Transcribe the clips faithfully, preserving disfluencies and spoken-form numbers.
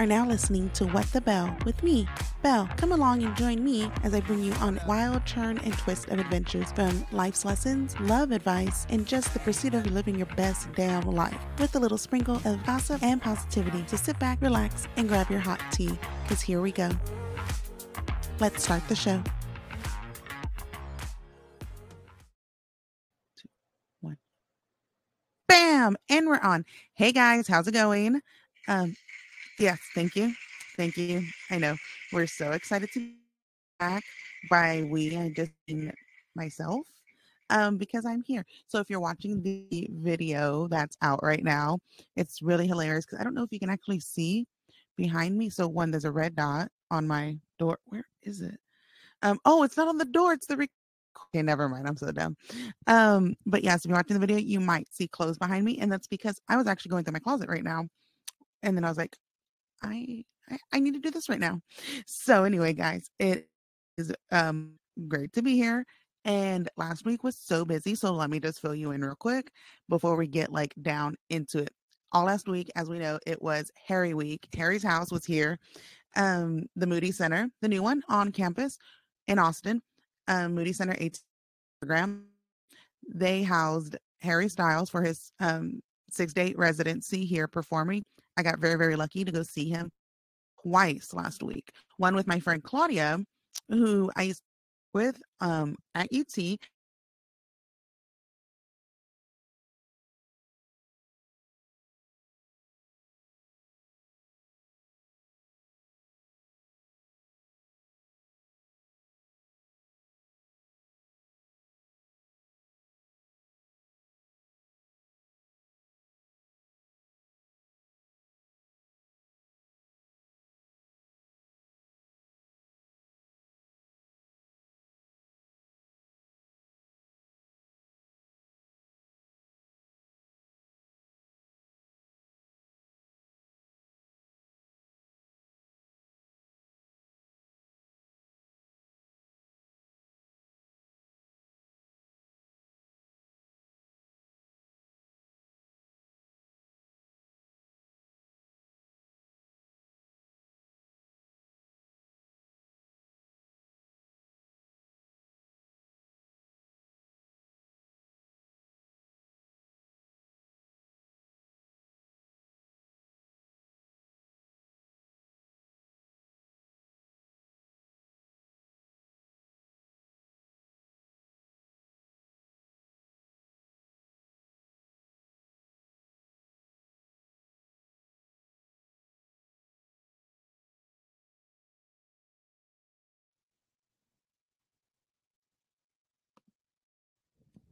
are now listening to What the Bell with me, Bell. Come along and join me as I bring you on wild turn and twist of adventures from life's lessons, love advice, and just the pursuit of living your best damn life with a little sprinkle of gossip and positivity. So sit back, relax, and grab your hot tea, because here we go. Let's start the show. Two, one. Bam! And we're on. Hey guys, how's it going? Um, yes, thank you. Thank you. I know. We're so excited to be back. By we, I just mean myself, um, because I'm here. So if you're watching the video that's out right now, it's really hilarious because I don't know if you can actually see behind me. So one, there's a red dot on my door. Where is it? Um, oh, it's not on the door. It's the rec- Okay, never mind. I'm so dumb. Um, but yes, yeah, so if you're watching the video, you might see clothes behind me. And that's because I was actually going through my closet right now. And then I was like, I, I I need to do this right now. So anyway, guys, it is um great to be here. And last week was so busy. So let me just fill you in real quick before we get like down into it. All last week, as we know, it was Harry week. Harry's house was here. Um, the Moody Center, the new one on campus in Austin, um, Moody Center eight program. They housed Harry Styles for his um six-day residency here performing. I got very, very lucky to go see him twice last week. One with my friend Claudia, who I used to work with um, at U T.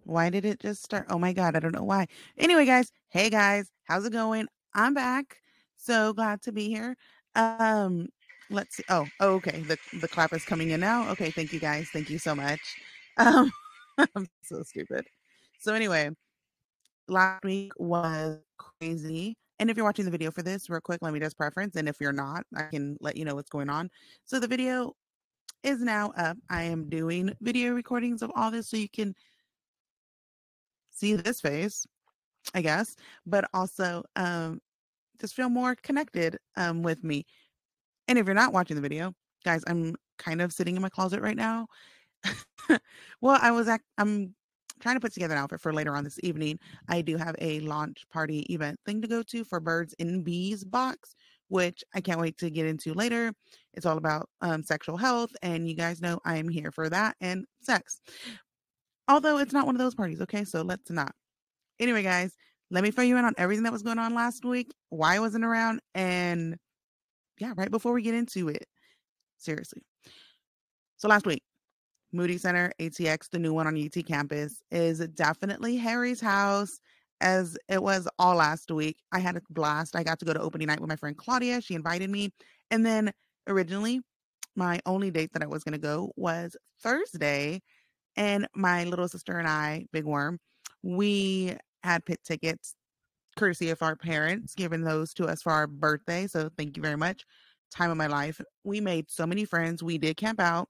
Why did it just start? Oh my God, I don't know why. Anyway, guys, hey guys, how's it going? I'm back. So glad to be here. Um, let's see. Oh, oh okay. The the clap is coming in now. Okay, thank you guys. Thank you so much. Um, I'm so stupid. So anyway, last week was crazy. And if you're watching the video for this, real quick, let me just preference. And if you're not, I can let you know what's going on. So the video is now up. I am doing video recordings of all this so you can see this face, I guess, but also um, just feel more connected um, with me. And if you're not watching the video, guys, I'm kind of sitting in my closet right now. well, I was act- I'm trying to put together an outfit for later on this evening. I do have a launch party event thing to go to for Birds and Bees Box, which I can't wait to get into later. It's all about um, sexual health, and you guys know I am here for that and sex. Although it's not one of those parties, okay? So let's not. Anyway, guys, let me fill you in on everything that was going on last week, why I wasn't around, and yeah, right before we get into it. Seriously. So last week, Moody Center, A T X, the new one on U T campus, is definitely Harry's house, as it was all last week. I had a blast. I got to go to opening night with my friend Claudia. She invited me. And then originally, my only date that I was going to go was Thursday. And my little sister and I, Big Worm, we had pit tickets courtesy of our parents, giving those to us for our birthday. So thank you very much. Time of my life. We made so many friends. We did camp out.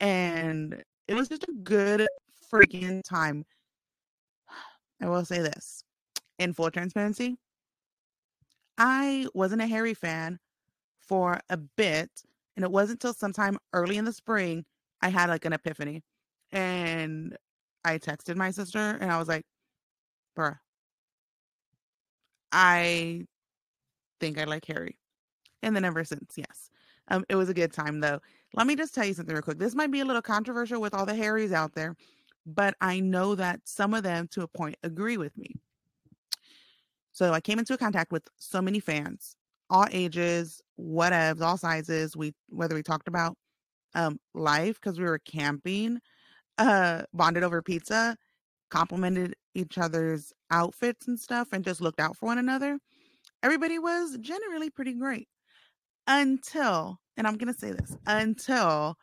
And it was just a good freaking time. I will say this. In full transparency, I wasn't a Harry fan for a bit. And it wasn't until sometime early in the spring, I had like an epiphany. And I texted my sister and I was like, bruh, I think I like Harry. And then ever since, yes. Um, it was a good time though. Let me just tell you something real quick. This might be a little controversial with all the Harrys out there, but I know that some of them to a point agree with me. So I came into contact with so many fans, all ages, whatevs, all sizes. We, whether we talked about um, life because we were camping, uh, bonded over pizza, complimented each other's outfits and stuff, and just looked out for one another. Everybody was generally pretty great until, and I'm going to say this, until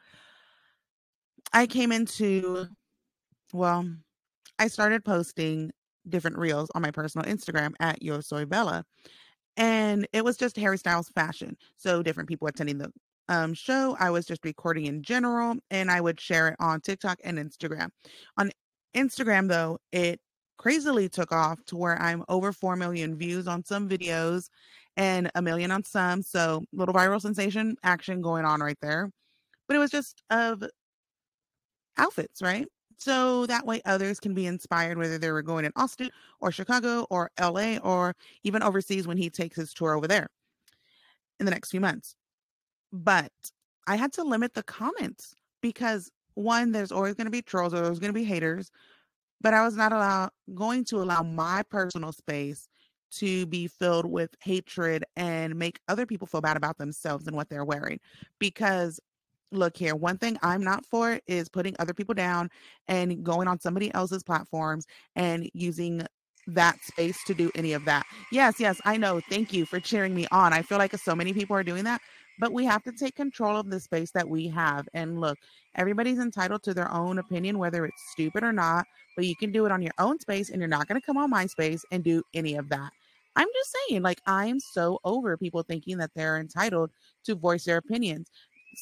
I came into, well, I started posting different reels on my personal Instagram at YoSoy Bella, and it was just Harry Styles fashion. So different people attending the um, show. I was just recording in general, and I would share it on TikTok and Instagram. On Instagram, though, it crazily took off to where I'm over four million views on some videos and a million on some. So little viral sensation action going on right there. But it was just of outfits, right? So that way others can be inspired, whether they were going in Austin or Chicago or L A or even overseas when he takes his tour over there in the next few months. But I had to limit the comments because, one, there's always going to be trolls or there's going to be haters, but I was not allow- going to allow my personal space to be filled with hatred and make other people feel bad about themselves and what they're wearing. Because look here, one thing I'm not for is putting other people down and going on somebody else's platforms and using that space to do any of that. Yes, yes, I know. Thank you for cheering me on. I feel like so many people are doing that, but we have to take control of the space that we have. And look, everybody's entitled to their own opinion, whether it's stupid or not, but you can do it on your own space and you're not going to come on my space and do any of that. I'm just saying, like, I'm so over people thinking that they're entitled to voice their opinions.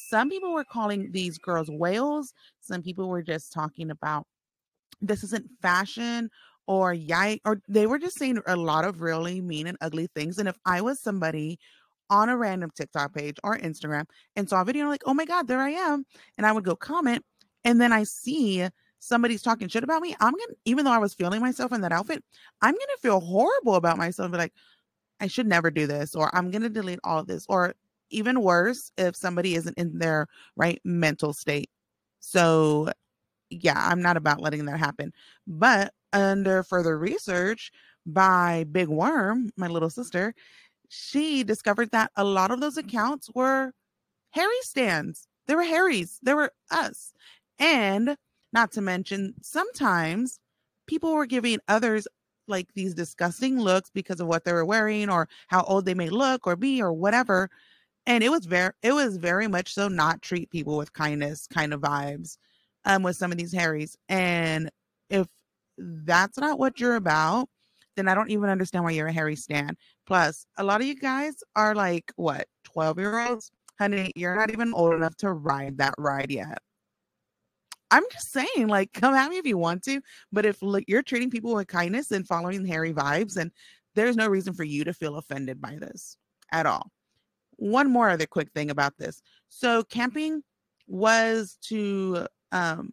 Some people were calling these girls whales. Some people were just talking about this isn't fashion or yike, or they were just saying a lot of really mean and ugly things. And if I was somebody on a random TikTok page or Instagram and saw a video, I'm like, oh my God, there I am. And I would go comment. And then I see somebody's talking shit about me. I'm going to, even though I was feeling myself in that outfit, I'm going to feel horrible about myself. Be like, I should never do this, or I'm going to delete all of this, or even worse, if somebody isn't in their right mental state. So yeah, I'm not about letting that happen. But under further research by Big Worm, my little sister, she discovered that a lot of those accounts were Harry stans. There were Harrys. There were us. And not to mention, sometimes people were giving others like these disgusting looks because of what they were wearing or how old they may look or be or whatever. And it was very, it was very much so not treat people with kindness kind of vibes um, with some of these Harrys. And if that's not what you're about, then I don't even understand why you're a Harry stan. Plus, a lot of you guys are like, what, twelve-year-olds? Honey, you're not even old enough to ride that ride yet. I'm just saying, like, come at me if you want to. But if look, you're treating people with kindness and following Harry vibes, and there's no reason for you to feel offended by this at all. One more other quick thing about this. So camping was to um,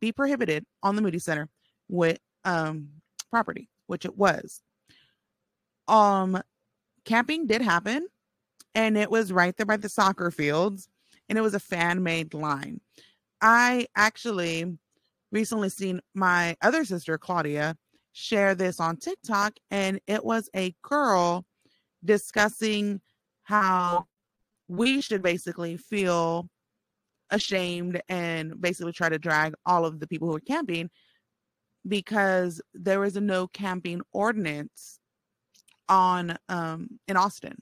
be prohibited on the Moody Center with um, property, which it was. Um, camping did happen, and it was right there by the soccer fields, and it was a fan-made line. I actually recently seen my other sister, Claudia, share this on TikTok, and it was a girl discussing how we should basically feel ashamed and basically try to drag all of the people who are camping because there is a no camping ordinance on um, in Austin.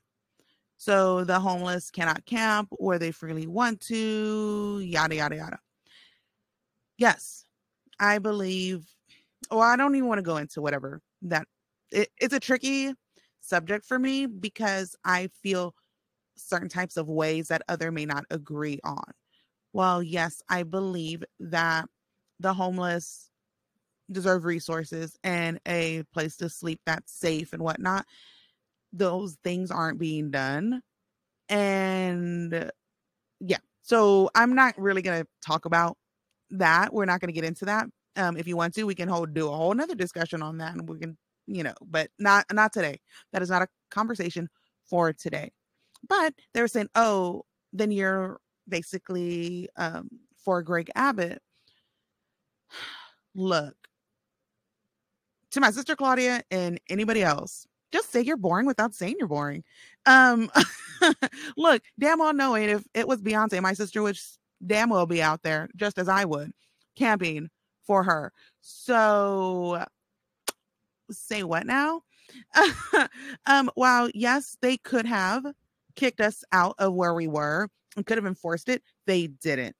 So the homeless cannot camp where they freely want to, yada, yada, yada. Yes, I believe, or well, I don't even want to go into whatever that, it, it's a tricky subject for me because I feel certain types of ways that other may not agree on. Well, yes, I believe that the homeless deserve resources and a place to sleep that's safe and whatnot. Those things aren't being done. And yeah, so I'm not really going to talk about that. We're not going to get into that. Um, if you want to, we can hold do a whole nother discussion on that, and we can, you know, but not not today. That is not a conversation for today. But they were saying, oh, then you're basically um, for Greg Abbott. Look, to my sister Claudia and anybody else, just say you're boring without saying you're boring. Um, look, damn well know it. If it was Beyonce, my sister would damn well be out there just as I would, camping for her. So say what now? um, while yes, they could have kicked us out of where we were and could have enforced it, they didn't.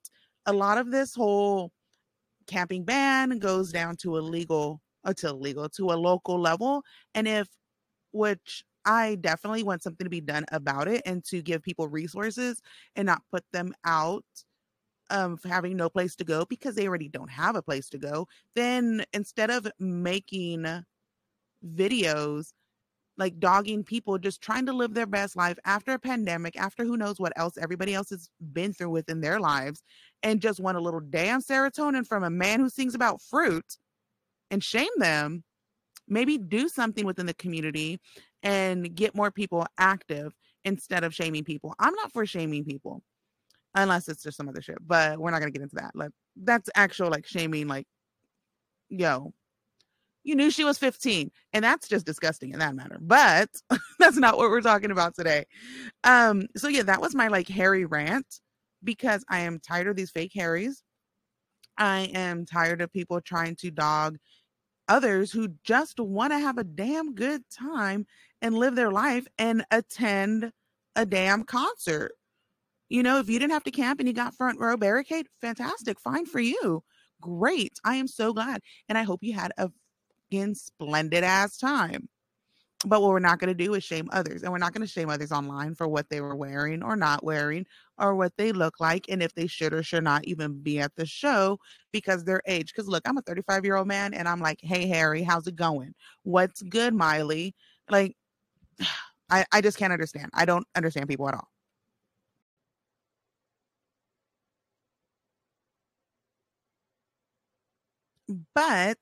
A lot of this whole camping ban goes down to illegal, or to illegal, to a local level. And if, which I definitely want something to be done about it, and to give people resources and not put them out um, for having no place to go because they already don't have a place to go. Then instead of making videos like dogging people just trying to live their best life after a pandemic, after who knows what else everybody else has been through within their lives, and just want a little damn serotonin from a man who sings about fruit and shame them, maybe do something within the community and get more people active instead of shaming people. I'm not for shaming people unless it's just some other shit, but we're not going to get into that. Like, that's actual like shaming, like, yo, you knew she was fifteen, and that's just disgusting in that matter, but that's not what we're talking about today. Um, so yeah, that was my like Harry rant, because I am tired of these fake Harrys. I am tired of people trying to dog others who just want to have a damn good time and live their life and attend a damn concert. You know, if you didn't have to camp and you got front row barricade, fantastic, fine for you. Great. I am so glad. And I hope you had a fucking splendid ass time. But what we're not going to do is shame others. And we're not going to shame others online for what they were wearing or not wearing, or what they look like, and if they should or should not even be at the show because their age. Because look, I'm a thirty-five-year-old man, and I'm like, hey, Harry, how's it going? What's good, Miley? Like, I, I just can't understand. I don't understand people at all. But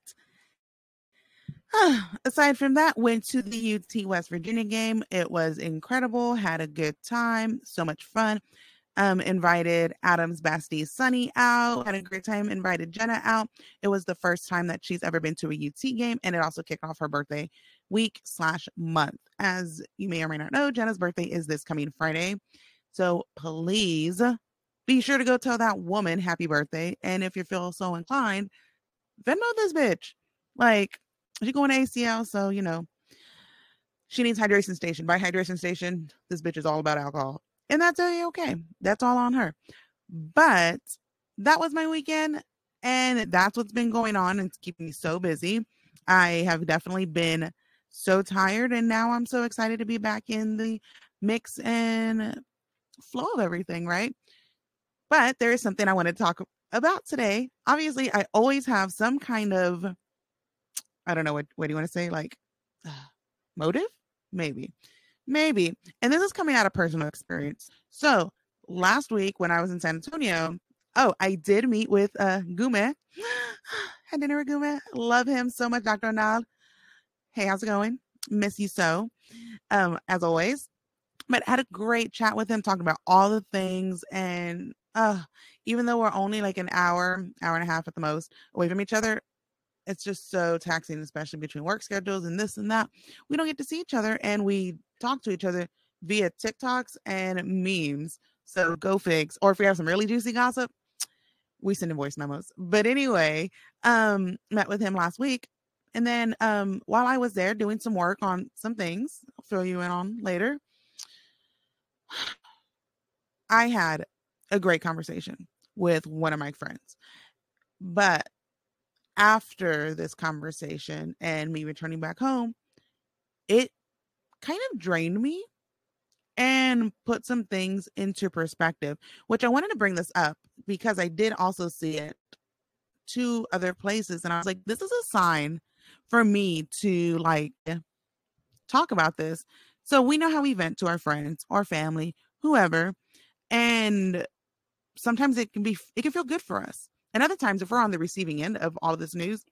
aside from that, went to the U T West Virginia game. It was incredible. Had a good time. So much fun. Um, invited Adam's bestie Sunny out. Had a great time. Invited Jenna out. It was the first time that she's ever been to a U T game, and it also kicked off her birthday week slash month. As you may or may not know, Jenna's birthday is this coming Friday. So please be sure to go tell that woman happy birthday. And if you feel so inclined, Venmo this bitch. Like, she's going to A C L, so, you know, she needs Hydration Station. By Hydration Station, this bitch is all about alcohol. And that's okay. That's all on her. But that was my weekend, and that's what's been going on, and it's keeping me so busy. I have definitely been so tired, and now I'm so excited to be back in the mix and flow of everything, right? But there is something I want to talk about today. Obviously, I always have some kind of, I don't know, what, what do you want to say? Like, uh, motive? Maybe. Maybe. And this is coming out of personal experience. So last week when I was in San Antonio, oh, I did meet with uh, Gume. Had dinner with Gume. Love him so much, Doctor Arnal. Hey, how's it going? Miss you so, um, as always. But had a great chat with him, talking about all the things. And uh, even though we're only like an hour, hour and a half at the most away from each other, it's just so taxing, especially between work schedules and this and that. We don't get to see each other, and we talk to each other via TikToks and memes. So go figs. Or if we have some really juicy gossip, we send in voice memos. But anyway, um, met with him last week. And then um, while I was there doing some work on some things, I'll fill you in on later, I had a great conversation with one of my friends. But after this conversation and me returning back home, it kind of drained me and put some things into perspective, which I wanted to bring this up because I did also see it two other places. And I was like, this is a sign for me to like talk about this. So we know how we vent to our friends or family whoever. And sometimes it can be, it can feel good for us. And other times, if we're on the receiving end of all of this news,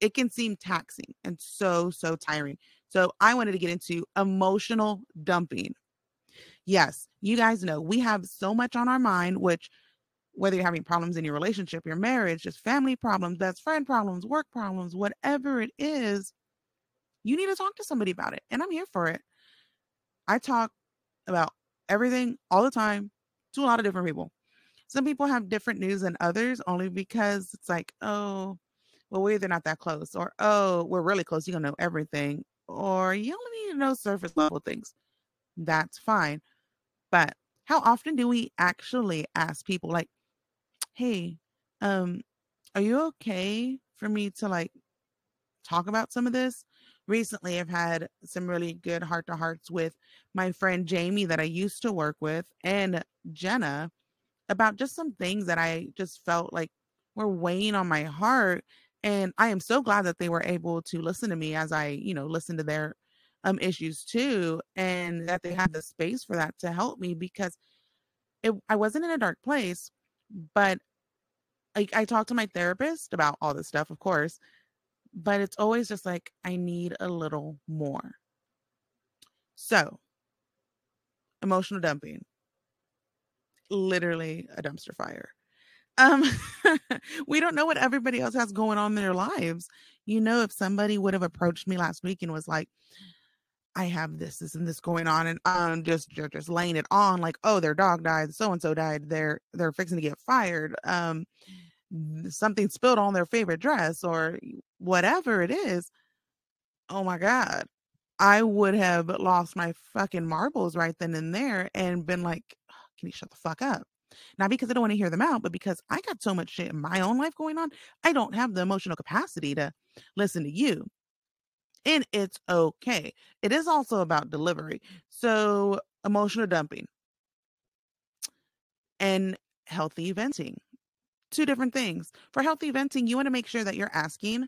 it can seem taxing and so, so tiring. So I wanted to get into emotional dumping. Yes, you guys know we have so much on our mind, which whether you're having problems in your relationship, your marriage, just family problems, best friend problems, work problems, whatever it is, you need to talk to somebody about it. And I'm here for it. I talk about everything all the time to a lot of different people. Some people have different news than others only because it's like, oh, well, we're either not that close, or, oh, we're really close, you're going to know everything, or you only need to know surface level things. That's fine. But how often do we actually ask people like, hey, um, are you okay for me to like talk about some of this? Recently, I've had some really good heart-to-hearts with my friend Jamie that I used to work with, and Jenna, about just some things that I just felt like were weighing on my heart. And I am so glad that they were able to listen to me as I, you know, listen to their um, issues too, and that they had the space for that to help me, because it, I wasn't in a dark place. But I, I talked to my therapist about all this stuff, of course, but it's always just like, I need a little more. So emotional dumping, literally a dumpster fire. Um, we don't know what everybody else has going on in their lives. You know, if somebody would have approached me last week and was like, I have this, this, and this going on, and I'm just, just laying it on like, oh, their dog died, so-and-so died, they're, they're fixing to get fired. Um, something spilled on their favorite dress or whatever it is. Oh my God. I would have lost my fucking marbles right then and there and been like, can you shut the fuck up? Not because I don't want to hear them out, but because I got so much shit in my own life going on, I don't have the emotional capacity to listen to you. And it's okay. It is also about delivery. So emotional dumping and healthy venting, two different things. For healthy venting, you want to make sure that you're asking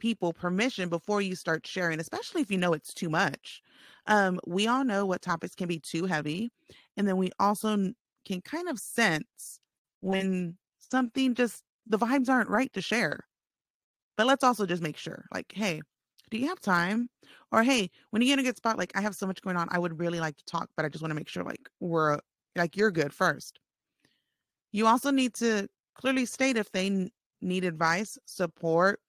people permission before you start sharing, especially if you know it's too much. Um, we all know what topics can be too heavy. And then we also can kind of sense when something just, the vibes aren't right to share. But let's also just make sure, like, hey, do you have time? Or, hey, when you get in a good spot, like, I have so much going on, I would really like to talk, but I just want to make sure, like, we're, like, you're good first. You also need to clearly state if they need advice, support,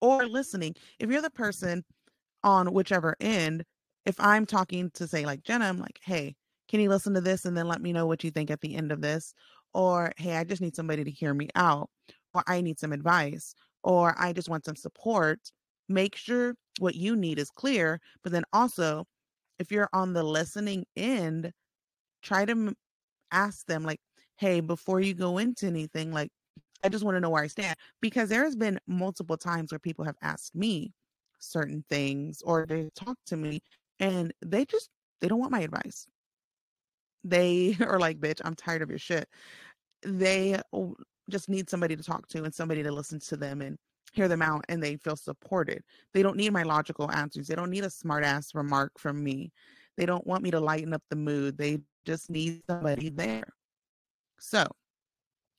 or listening. If you're the person on whichever end, if I'm talking to, say, like, Jenna, I'm like, hey, can you listen to this and then let me know what you think at the end of this? Or, hey, I just need somebody to hear me out, or I need some advice, or I just want some support. Make sure what you need is clear. But then also, if you're on the listening end, try to m- ask them like, hey, before you go into anything, like, I just want to know where I stand, because there has been multiple times where people have asked me certain things or they talk to me and they just, they don't want my advice. They are like, bitch, I'm tired of your shit. They just need somebody to talk to and somebody to listen to them and hear them out, and they feel supported. They don't need my logical answers. They don't need a smart ass remark from me. They don't want me to lighten up the mood. They just need somebody there. So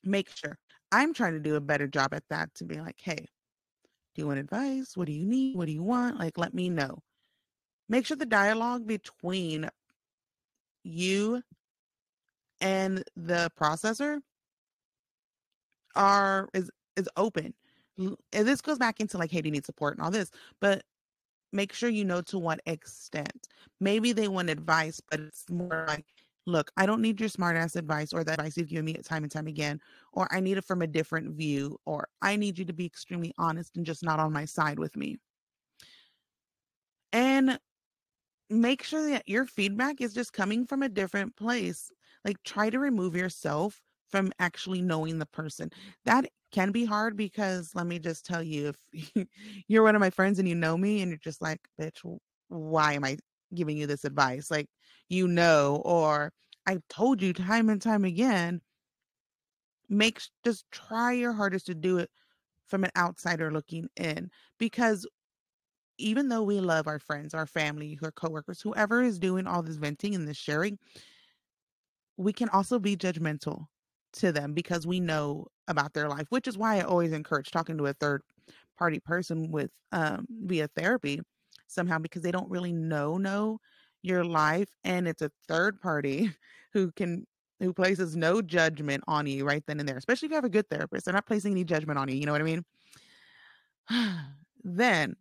make sure, I'm trying to do a better job at that, to be like, hey, do you want advice? What do you need? What do you want? Like, let me know. Make sure the dialogue between you and the processor are is is open. And this goes back into like, hey, do you need support and all this, but make sure you know to what extent. Maybe they want advice, but it's more like, look, I don't need your smart ass advice or the advice you've given me time and time again, or I need it from a different view, or I need you to be extremely honest and just not on my side with me. And make sure that your feedback is just coming from a different place. Like, try to remove yourself from actually knowing the person. That can be hard, because let me just tell you, if you're one of my friends and you know me and you're just like, bitch, why am I giving you this advice? Like, you know, or I've told you time and time again. Make, just try your hardest to do it from an outsider looking in, because even though we love our friends, our family, our coworkers, whoever is doing all this venting and this sharing, we can also be judgmental to them because we know about their life, which is why I always encourage talking to a third party person with um, via therapy somehow, because they don't really know know your life, and it's a third party who can who places no judgment on you right then and there, especially if you have a good therapist. They're not placing any judgment on you, you know what I mean? Then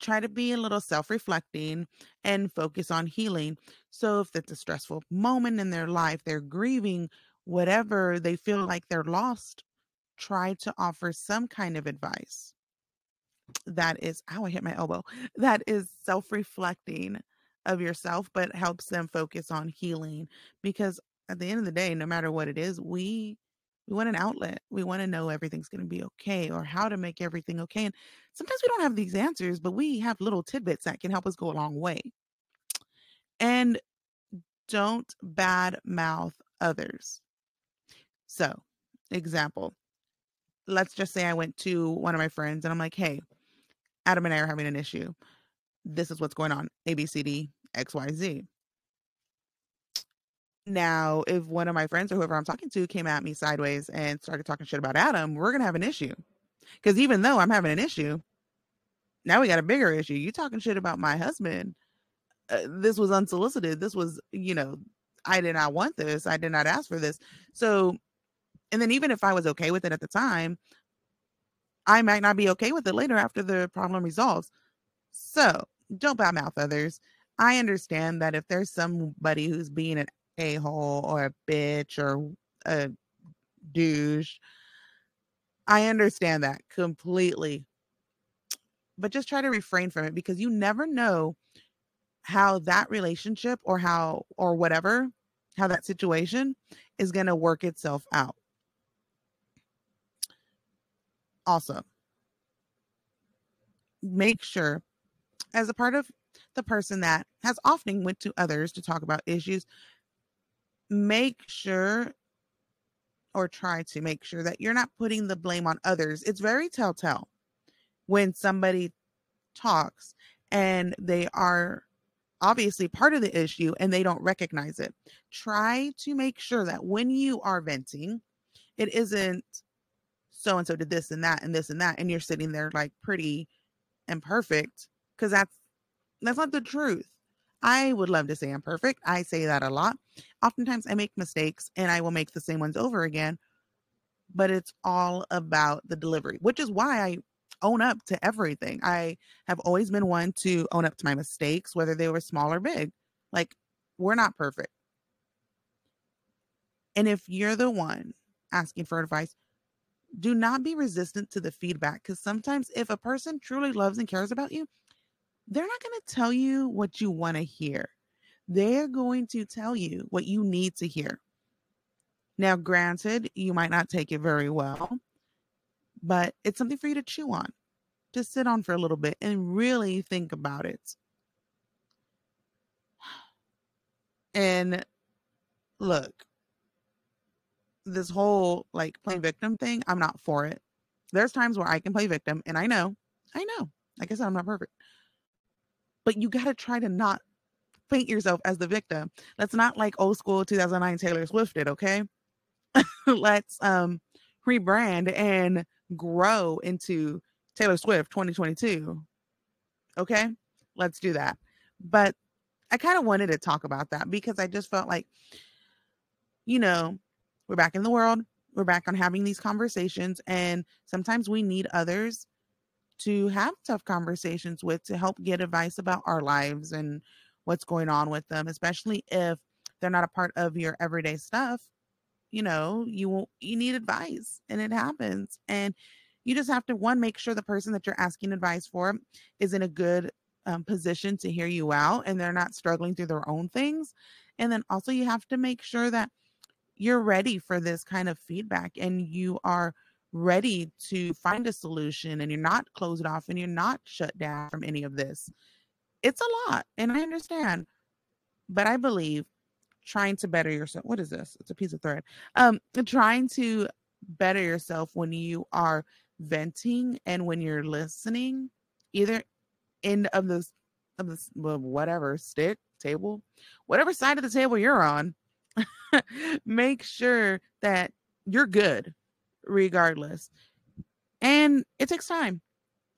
try to be a little self-reflecting and focus on healing. So if it's a stressful moment in their life, they're grieving, whatever, they feel like they're lost, try to offer some kind of advice. That is, ow, I hit my elbow. That is self-reflecting of yourself, but helps them focus on healing, because at the end of the day, no matter what it is, we we want an outlet. We want to know everything's going to be okay, or how to make everything okay. And sometimes we don't have these answers, but we have little tidbits that can help us go a long way. And don't bad mouth others. So, example, let's just say I went to one of my friends and I'm like, hey, Adam and I are having an issue. This is what's going on. A, B, C, D, X, Y, Z. Now, if one of my friends or whoever I'm talking to came at me sideways and started talking shit about Adam, we're going to have an issue. Because even though I'm having an issue, now we got a bigger issue. You talking shit about my husband. Uh, this was unsolicited. This was, you know, I did not want this. I did not ask for this. So, and then even if I was okay with it at the time, I might not be okay with it later after the problem resolves. So don't badmouth others. I understand that if there's somebody who's being an a-hole or a bitch or a douche, I understand that completely. But just try to refrain from it, because you never know how that relationship or how or whatever, how that situation is going to work itself out. Also, make sure, as a part of the person that has often went to others to talk about issues, make sure or try to make sure that you're not putting the blame on others. It's very telltale when somebody talks and they are obviously part of the issue and they don't recognize it. Try to make sure that when you are venting, it isn't so-and-so did this and that and this and that, and you're sitting there like pretty and perfect, because that's that's not the truth. I would love to say I'm perfect. I say that a lot. Oftentimes I make mistakes and I will make the same ones over again, but it's all about the delivery, which is why I own up to everything. I have always been one to own up to my mistakes, whether they were small or big. Like, we're not perfect. And if you're the one asking for advice, do not be resistant to the feedback, because sometimes if a person truly loves and cares about you, they're not going to tell you what you want to hear. They're going to tell you what you need to hear. Now, granted, you might not take it very well, but it's something for you to chew on, to sit on for a little bit and really think about it. And look, this whole like playing victim thing, I'm not for it. There's times where I can play victim, and I know, I know, like I said, I'm not perfect. But you got to try to not paint yourself as the victim. That's not like old school two thousand nine Taylor Swift did, okay? Let's um, rebrand and grow into Taylor Swift twenty twenty-two, okay? Let's do that. But I kind of wanted to talk about that because I just felt like, you know, we're back in the world. We're back on having these conversations. And sometimes we need others to have tough conversations with, to help get advice about our lives and what's going on with them, especially if they're not a part of your everyday stuff. You know, you will, you need advice, and it happens. And you just have to, one, make sure the person that you're asking advice for is in a good um, position to hear you out, and they're not struggling through their own things. And then also you have to make sure that you're ready for this kind of feedback, and you are ready to find a solution, and you're not closed off, and you're not shut down from any of this. It's a lot, and I understand, but I believe trying to better yourself. What is this? It's a piece of thread. Um, trying to better yourself when you are venting and when you're listening, either end of this of this whatever stick table, whatever side of the table you're on, make sure that you're good regardless. And it takes time.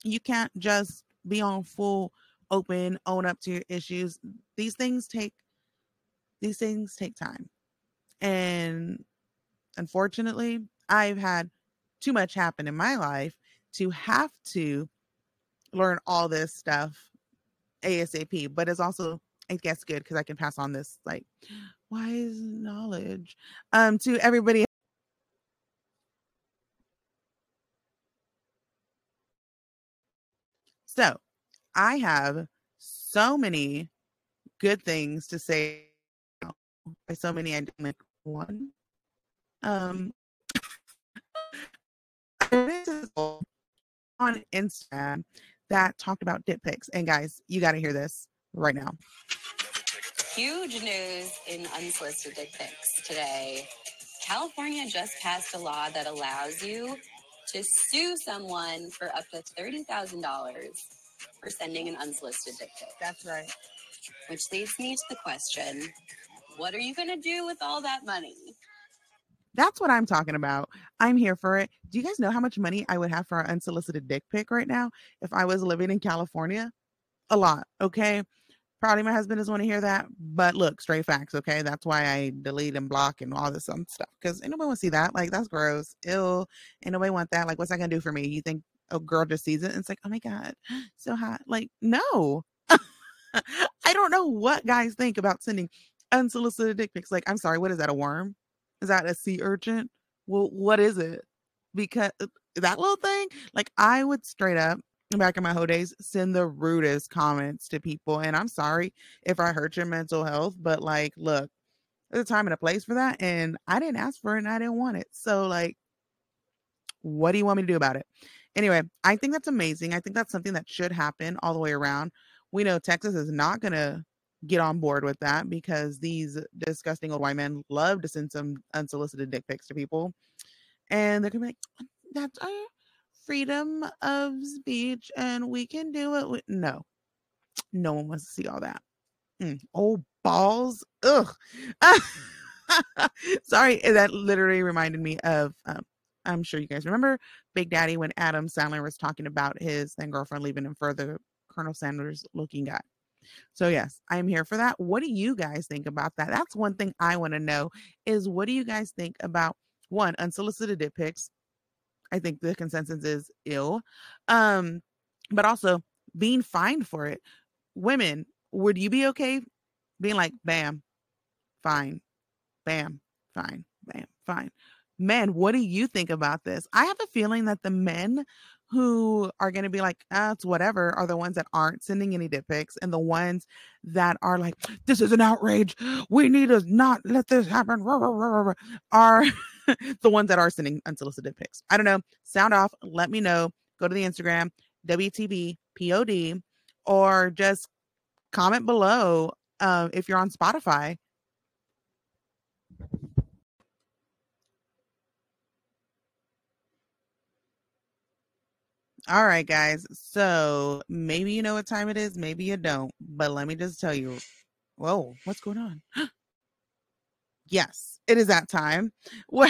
You can't just be on full open, own up to your issues. These things take these things take time. And unfortunately, I've had too much happen in my life to have to learn all this stuff ASAP. But it's also, I guess, good because I can pass on this like wise knowledge um to everybody. So I have so many good things to say. By so many, I didn't make one. Um, on Instagram that talked about dick pics, and guys, you got to hear this right now. Huge news in unsolicited dick pics today. California just passed a law that allows you to sue someone for up to thirty thousand dollars for sending an unsolicited dick pic. That's right. Which leads me to the question, what are you going to do with all that money? That's what I'm talking about. I'm here for it. Do you guys know how much money I would have for an unsolicited dick pic right now if I was living in California? A lot, okay? Probably my husband doesn't want to hear that, but look, straight facts, okay? That's why I delete and block and all this some stuff, because ain't nobody want to see that. Like, that's gross. Ew. Ain't nobody want that. Like, what's that going to do for me? You think a girl just sees it and it's like, oh my God, so hot. Like, no. I don't know what guys think about sending unsolicited dick pics. Like, I'm sorry, what is that, a worm? Is that a sea urchin? Well, what is it? Because that little thing, like, I would straight up, back in my whole days, send the rudest comments to people. And I'm sorry if I hurt your mental health, but like, look, there's a time and a place for that. And I didn't ask for it and I didn't want it. So like, what do you want me to do about it? Anyway, I think that's amazing. I think that's something that should happen all the way around. We know Texas is not going to get on board with that because these disgusting old white men love to send some unsolicited dick pics to people. And they're going to be like, that's our freedom of speech and we can do it with... no no one wants to see all that. mm. Oh, balls. Ugh. Sorry, that literally reminded me of um, I'm sure you guys remember Big Daddy when Adam Sandler was talking about his then girlfriend leaving him for the Colonel Sanders looking guy. So yes, I'm here for that. What do you guys think about that? That's one thing I want to know is, what do you guys think about, one, unsolicited dick pics? I think the consensus is ill, um, but also being fined for it. Women, would you be okay being like, bam, fine, bam, fine, bam, fine? Men, what do you think about this? I have a feeling that the men who are going to be like, ah, it's whatever, are the ones that aren't sending any dick pics, and the ones that are like, this is an outrage, we need to not let this happen, are the ones that are sending unsolicited pics. I don't know. Sound off. Let me know. Go to the Instagram, W T B P O D, or just comment below uh, if you're on Spotify. All right, guys. So maybe you know what time it is. Maybe you don't. But let me just tell you. Whoa, what's going on? Yes, it is that time where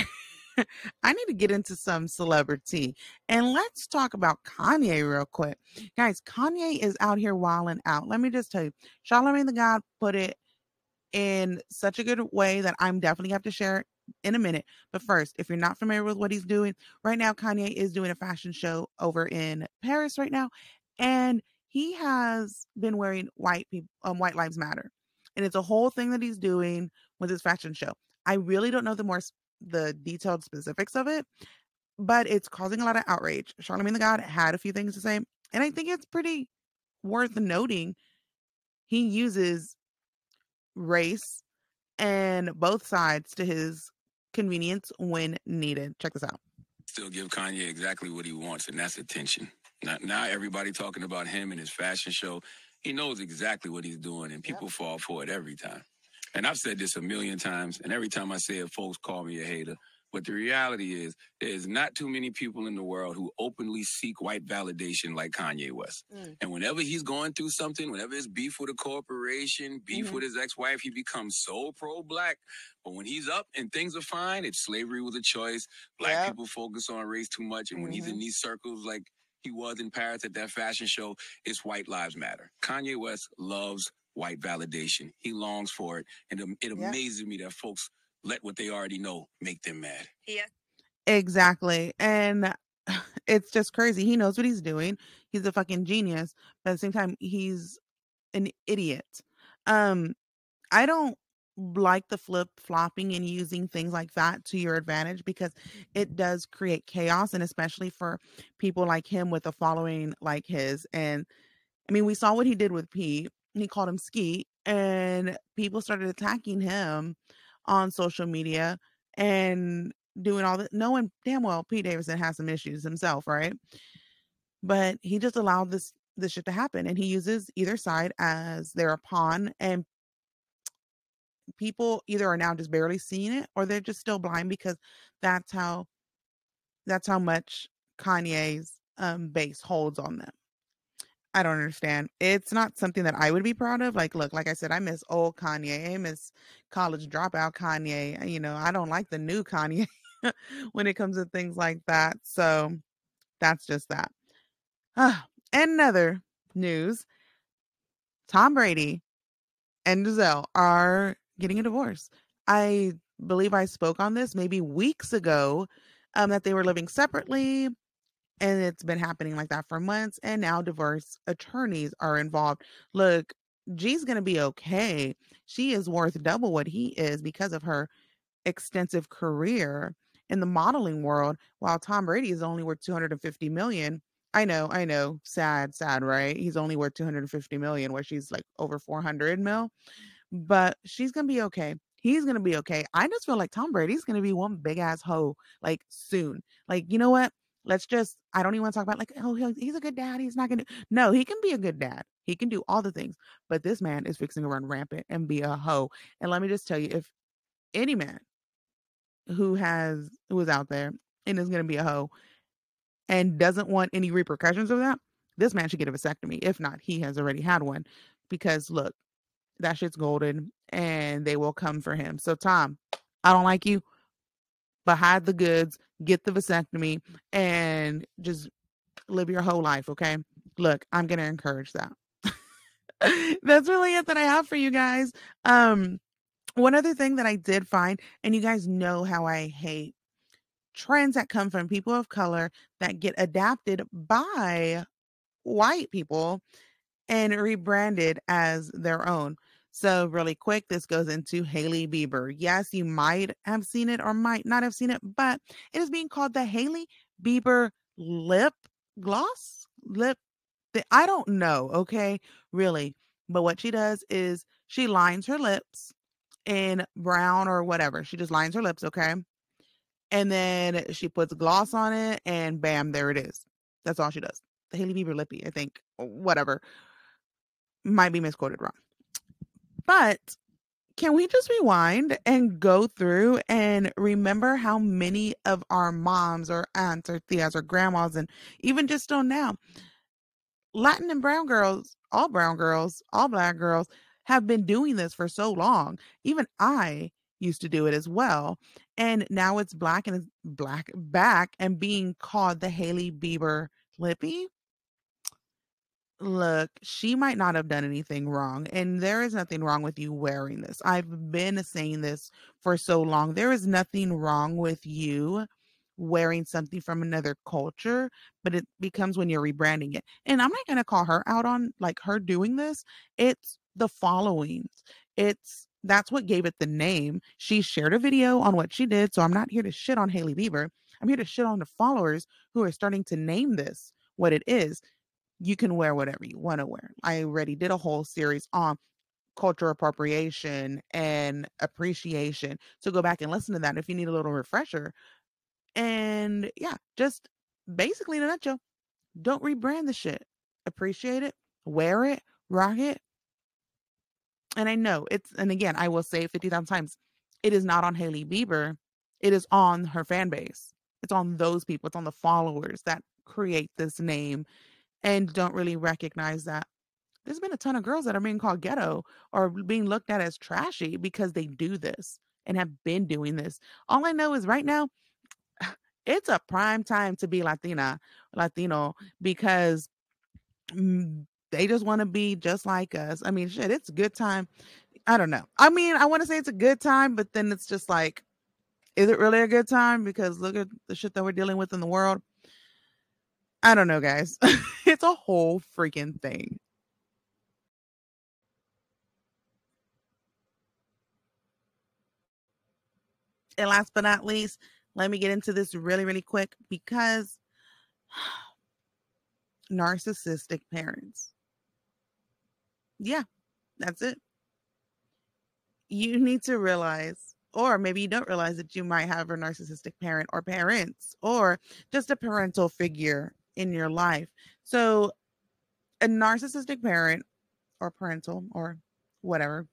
I need to get into some celebrity. And let's talk about Kanye real quick. Guys, Kanye is out here wilding out. Let me just tell you. Charlamagne Tha God put it in such a good way that I'm definitely have to share it in a minute. But first, if you're not familiar with what he's doing right now, Kanye is doing a fashion show over in Paris right now, and he has been wearing white people, um, White Lives Matter, and it's a whole thing that he's doing with his fashion show. I really don't know the more the detailed specifics of it, but it's causing a lot of outrage. Charlamagne Tha God had a few things to say, and I think it's pretty worth noting. He uses race and both sides to his convenience when needed. Check this out. Still give Kanye exactly what he wants, and that's attention. Now, now everybody talking about him and his fashion show. He knows exactly what he's doing, and people yep. fall for it every time. And I've said this a million times, and every time I say it, folks call me a hater. But the reality is, there's not too many people in the world who openly seek white validation like Kanye West. Mm. And whenever he's going through something, whenever it's beef with a corporation, beef mm-hmm. with his ex-wife, he becomes so pro-black. But when he's up and things are fine, it's slavery was a choice. Black yeah. people focus on race too much. And mm-hmm. when he's in these circles like he was in Paris at that fashion show, it's white lives matter. Kanye West loves white validation. He longs for it. And it, it yeah. amazes me that folks let what they already know make them mad. Yeah, exactly. And it's just crazy. He knows what he's doing. He's a fucking genius, but at the same time, he's an idiot. Um, I don't like the flip-flopping and using things like that to your advantage, because it does create chaos, and especially for people like him with a following like his. And I mean, we saw what he did with Pete. He called him Ski, and people started attacking him on social media and doing all that, knowing damn well Pete Davidson has some issues himself, right? But he just allowed this this shit to happen, and he uses either side as their pawn, and people either are now just barely seeing it, or they're just still blind, because that's how that's how much Kanye's um, base holds on them. I don't understand. It's not something that I would be proud of. Like, look, like I said, I miss old Kanye. I miss college dropout Kanye. You know, I don't like the new Kanye when it comes to things like that. So that's just that. Uh, and another news, Tom Brady and Gisele are getting a divorce. I believe I spoke on this maybe weeks ago, um, that they were living separately. And it's been happening like that for months. And now divorce attorneys are involved. Look, G's going to be okay. She is worth double what he is because of her extensive career in the modeling world, while Tom Brady is only worth two hundred fifty million dollars. I know, I know. Sad, sad, right? He's only worth two hundred fifty million dollars, where she's like over four hundred mil. But she's going to be okay. He's going to be okay. I just feel like Tom Brady's going to be one big ass hoe, like soon. Like, you know what? Let's just, I don't even want to talk about like, oh, he's a good dad. He's not going to. No, he can be a good dad. He can do all the things. But this man is fixing to run rampant and be a hoe. And let me just tell you, if any man who has, who is out there and is going to be a hoe and doesn't want any repercussions of that, this man should get a vasectomy. If not, he has already had one. Because look, that shit's golden and they will come for him. So Tom, I don't like you, but hide the goods. Get the vasectomy and just live your whole life, okay? Look, I'm going to encourage that. That's really it that I have for you guys. Um, one other thing that I did find, and you guys know how I hate trends that come from people of color that get adapted by white people and rebranded as their own. So really quick, this goes into Hailey Bieber. Yes, you might have seen it or might not have seen it, but it is being called the Hailey Bieber lip gloss, lip. Th- I don't know. Okay, really. But what she does is she lines her lips in brown or whatever. She just lines her lips. Okay. And then she puts gloss on it and bam, there it is. That's all she does. The Hailey Bieber lippy, I think, whatever. Might be misquoted wrong. But can we just rewind and go through and remember how many of our moms or aunts or theas or grandmas, and even just still now, Latin and brown girls, all brown girls, all black girls have been doing this for so long. Even I used to do it as well. And now it's black and it's black back and being called the Hailey Bieber lippy. Look, she might not have done anything wrong, and there is nothing wrong with you wearing this. I've been saying this for so long. There is nothing wrong with you wearing something from another culture, but it becomes when you're rebranding it. And I'm not going to call her out on like her doing this. It's the followings. It's that's what gave it the name. She shared a video on what she did, so I'm not here to shit on Hailey Bieber. I'm here to shit on the followers who are starting to name this what it is. You can wear whatever you want to wear. I already did a whole series on cultural appropriation and appreciation. So go back and listen to that if you need a little refresher. And yeah, just basically in a nutshell, don't rebrand the shit. Appreciate it, wear it, rock it. And I know it's, and again, I will say it fifty thousand times, it is not on Hailey Bieber It is on her fan base. It's on those people. It's on the followers that create this name and don't really recognize that there's been a ton of girls that are being called ghetto or being looked at as trashy because they do this and have been doing this. All I know is right now, it's a prime time to be Latina, Latino, because they just want to be just like us. I mean, shit, it's a good time. I don't know. I mean, I want to say it's a good time, but then it's just like, is it really a good time? Because look at the shit that we're dealing with in the world. I don't know, guys. It's a whole freaking thing. And last but not least, let me get into this really, really quick because narcissistic parents. Yeah, that's it. You need to realize, or maybe you don't realize that you might have a narcissistic parent or parents or just a parental figure in your life. So a narcissistic parent or parental or whatever,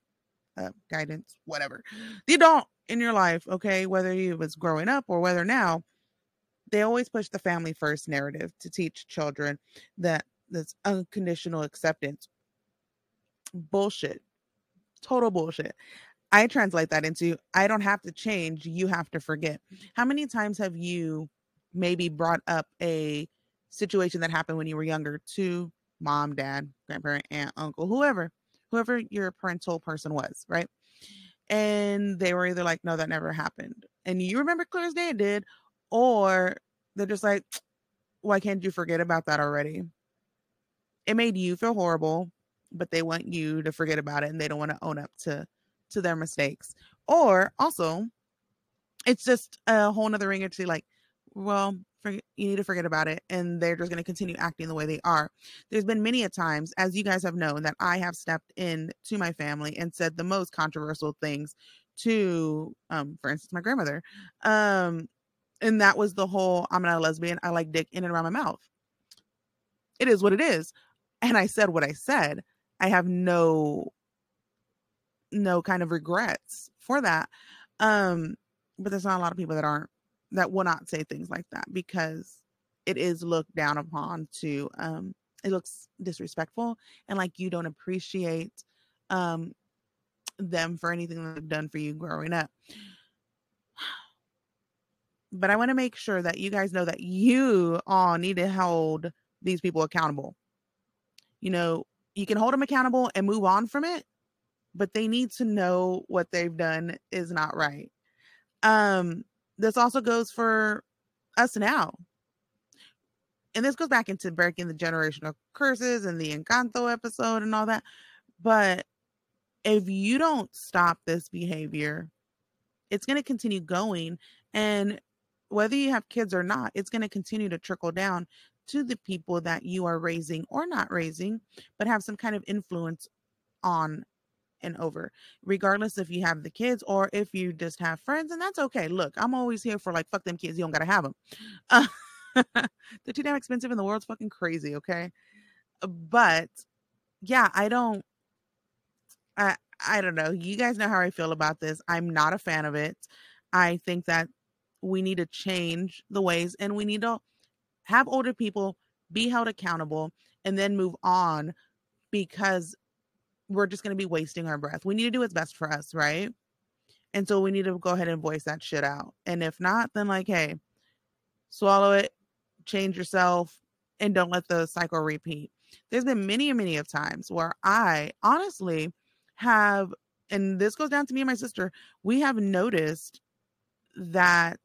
uh, guidance, whatever, the adult in your life, okay, whether you was growing up or whether now, they always push the family first narrative to teach children that that's unconditional acceptance. Bullshit. Total bullshit. I translate that into, I don't have to change, you have to forget. How many times have you maybe brought up a situation that happened when you were younger to mom, dad, grandparent, aunt, uncle, whoever, whoever your parental person was, right? And they were either like, no, that never happened. And you remember clear as day it did. Or they're just like, why can't you forget about that already? It made you feel horrible, but they want you to forget about it and they don't want to own up to, to their mistakes. Or also, it's just a whole nother ringer to like, well, forget, you need to forget about it. And they're just going to continue acting the way they are. There's been many a times, as you guys have known, that I have stepped in to my family and said the most controversial things to, um, for instance, my grandmother. Um, And that was the whole, I'm not a lesbian. I like dick in and around my mouth. It is what it is. And I said what I said. I have no, no kind of regrets for that. Um, but there's not a lot of people that aren't, that will not say things like that because it is looked down upon to, um, it looks disrespectful and like you don't appreciate um, them for anything that they've done for you growing up. But I want to make sure that you guys know that you all need to hold these people accountable. You know, you can hold them accountable and move on from it, but they need to know what they've done is not right. Um, this also goes for us now. And this goes back into breaking the generational curses and the Encanto episode and all that. But if you don't stop this behavior, it's going to continue going. And whether you have kids or not, it's going to continue to trickle down to the people that you are raising or not raising, but have some kind of influence on and over, regardless if you have the kids or if you just have friends. And that's okay. Look, I'm always here for like, fuck them kids. You don't got to have them. Uh, they're too damn expensive and the world's fucking crazy. Okay. But yeah, I don't, I, I don't know. You guys know how I feel about this. I'm not a fan of it. I think that we need to change the ways and we need to have older people be held accountable and then move on because we're just going to be wasting our breath. We need to do what's best for us, right? And so we need to go ahead and voice that shit out. And if not, then like, hey, swallow it, change yourself, and don't let the cycle repeat. There's been many, many of times where I honestly have, and this goes down to me and my sister, we have noticed that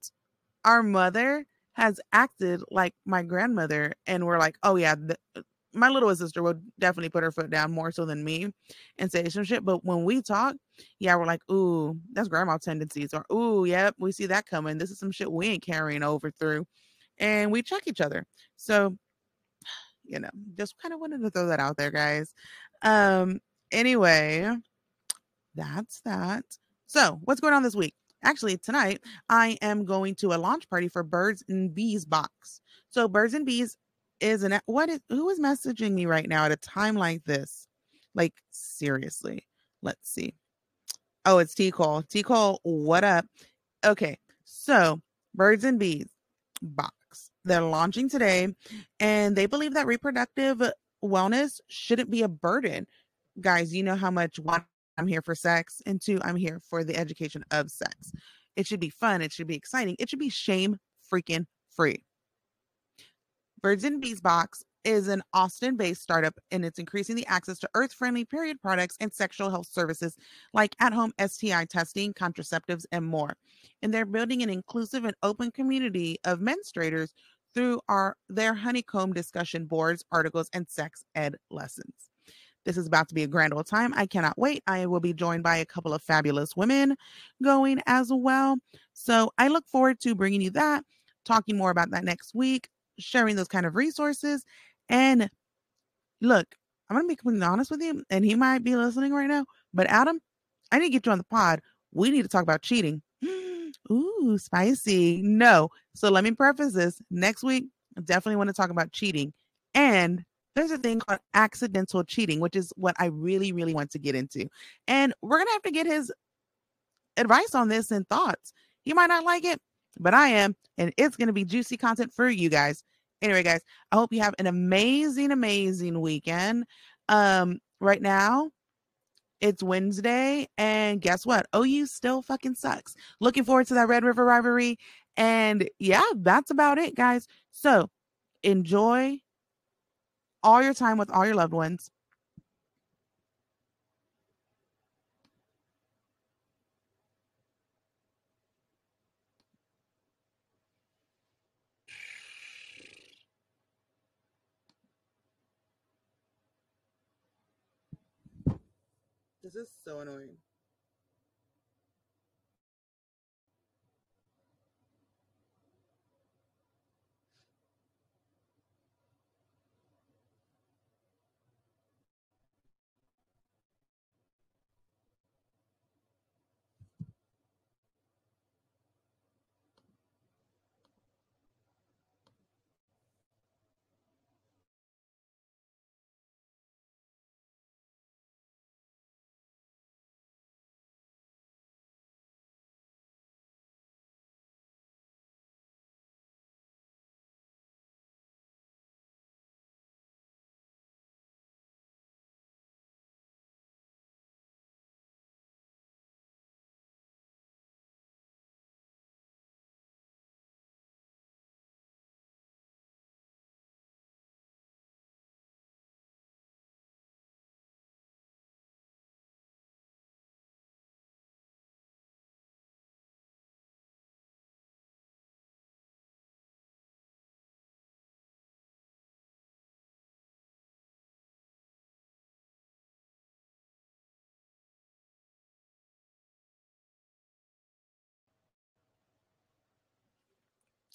our mother has acted like my grandmother, and we're like, oh yeah, th- my little sister would definitely put her foot down more so than me and say some shit. But when we talk, yeah, we're like, ooh, that's grandma tendencies, or ooh, yep, we see that coming. This is some shit we ain't carrying over through, and we check each other. So, you know, just kind of wanted to throw that out there, guys. Um, anyway, that's that. So, what's going on this week? Actually, tonight, I am going to a launch party for Birds and Bees Box. So Birds and Bees is an... What is, who is messaging me right now at a time like this? Like, seriously. Let's see. Oh, it's T Cole. T Cole, what up? Okay, So, Birds and Bees Box, they're launching today, and they believe that reproductive wellness shouldn't be a burden. Guys, you know how much, one, I'm here for sex, and two, I'm here for the education of sex. It should be fun. It should be exciting. It should be shame freaking free. Birds and Bees Box is an Austin-based startup, and it's increasing the access to earth-friendly period products and sexual health services like at-home S T I testing, contraceptives, and more. And they're building an inclusive and open community of menstruators through our their honeycomb discussion boards, articles, and sex ed lessons. This is about to be a grand old time. I cannot wait. I will be joined by a couple of fabulous women going as well. So I look forward to bringing you that, talking more about that next week, sharing those kind of resources. And look, I'm going to be completely honest with you, and he might be listening right now, but Adam, I need to get you on the pod. We need to talk about cheating. Ooh, spicy. No. So let me preface this. Next week, I definitely want to talk about cheating. And there's a thing called accidental cheating, which is what I really, really want to get into. And we're going to have to get his advice on this and thoughts. He might not like it, but I am. And it's going to be juicy content for you guys. Anyway, guys, I hope you have an amazing, amazing weekend. Um, right now, it's Wednesday. And guess what? O U still fucking sucks. Looking forward to that Red River rivalry. And yeah, that's about it, guys. So enjoy all your time with all your loved ones. This is so annoying.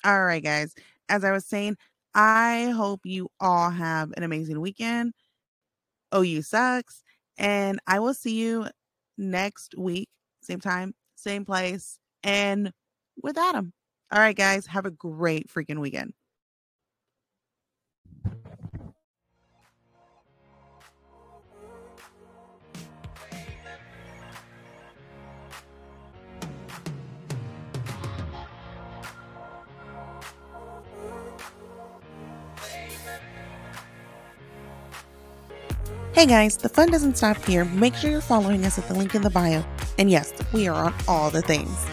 All right, guys, as I was saying, I hope you all have an amazing weekend. O U sucks. And I will see you next week. Same time, same place, and with Adam. All right, guys, have a great freaking weekend. Hey guys, the fun doesn't stop here. Make sure you're following us at the link in the bio. And yes, we are on all the things.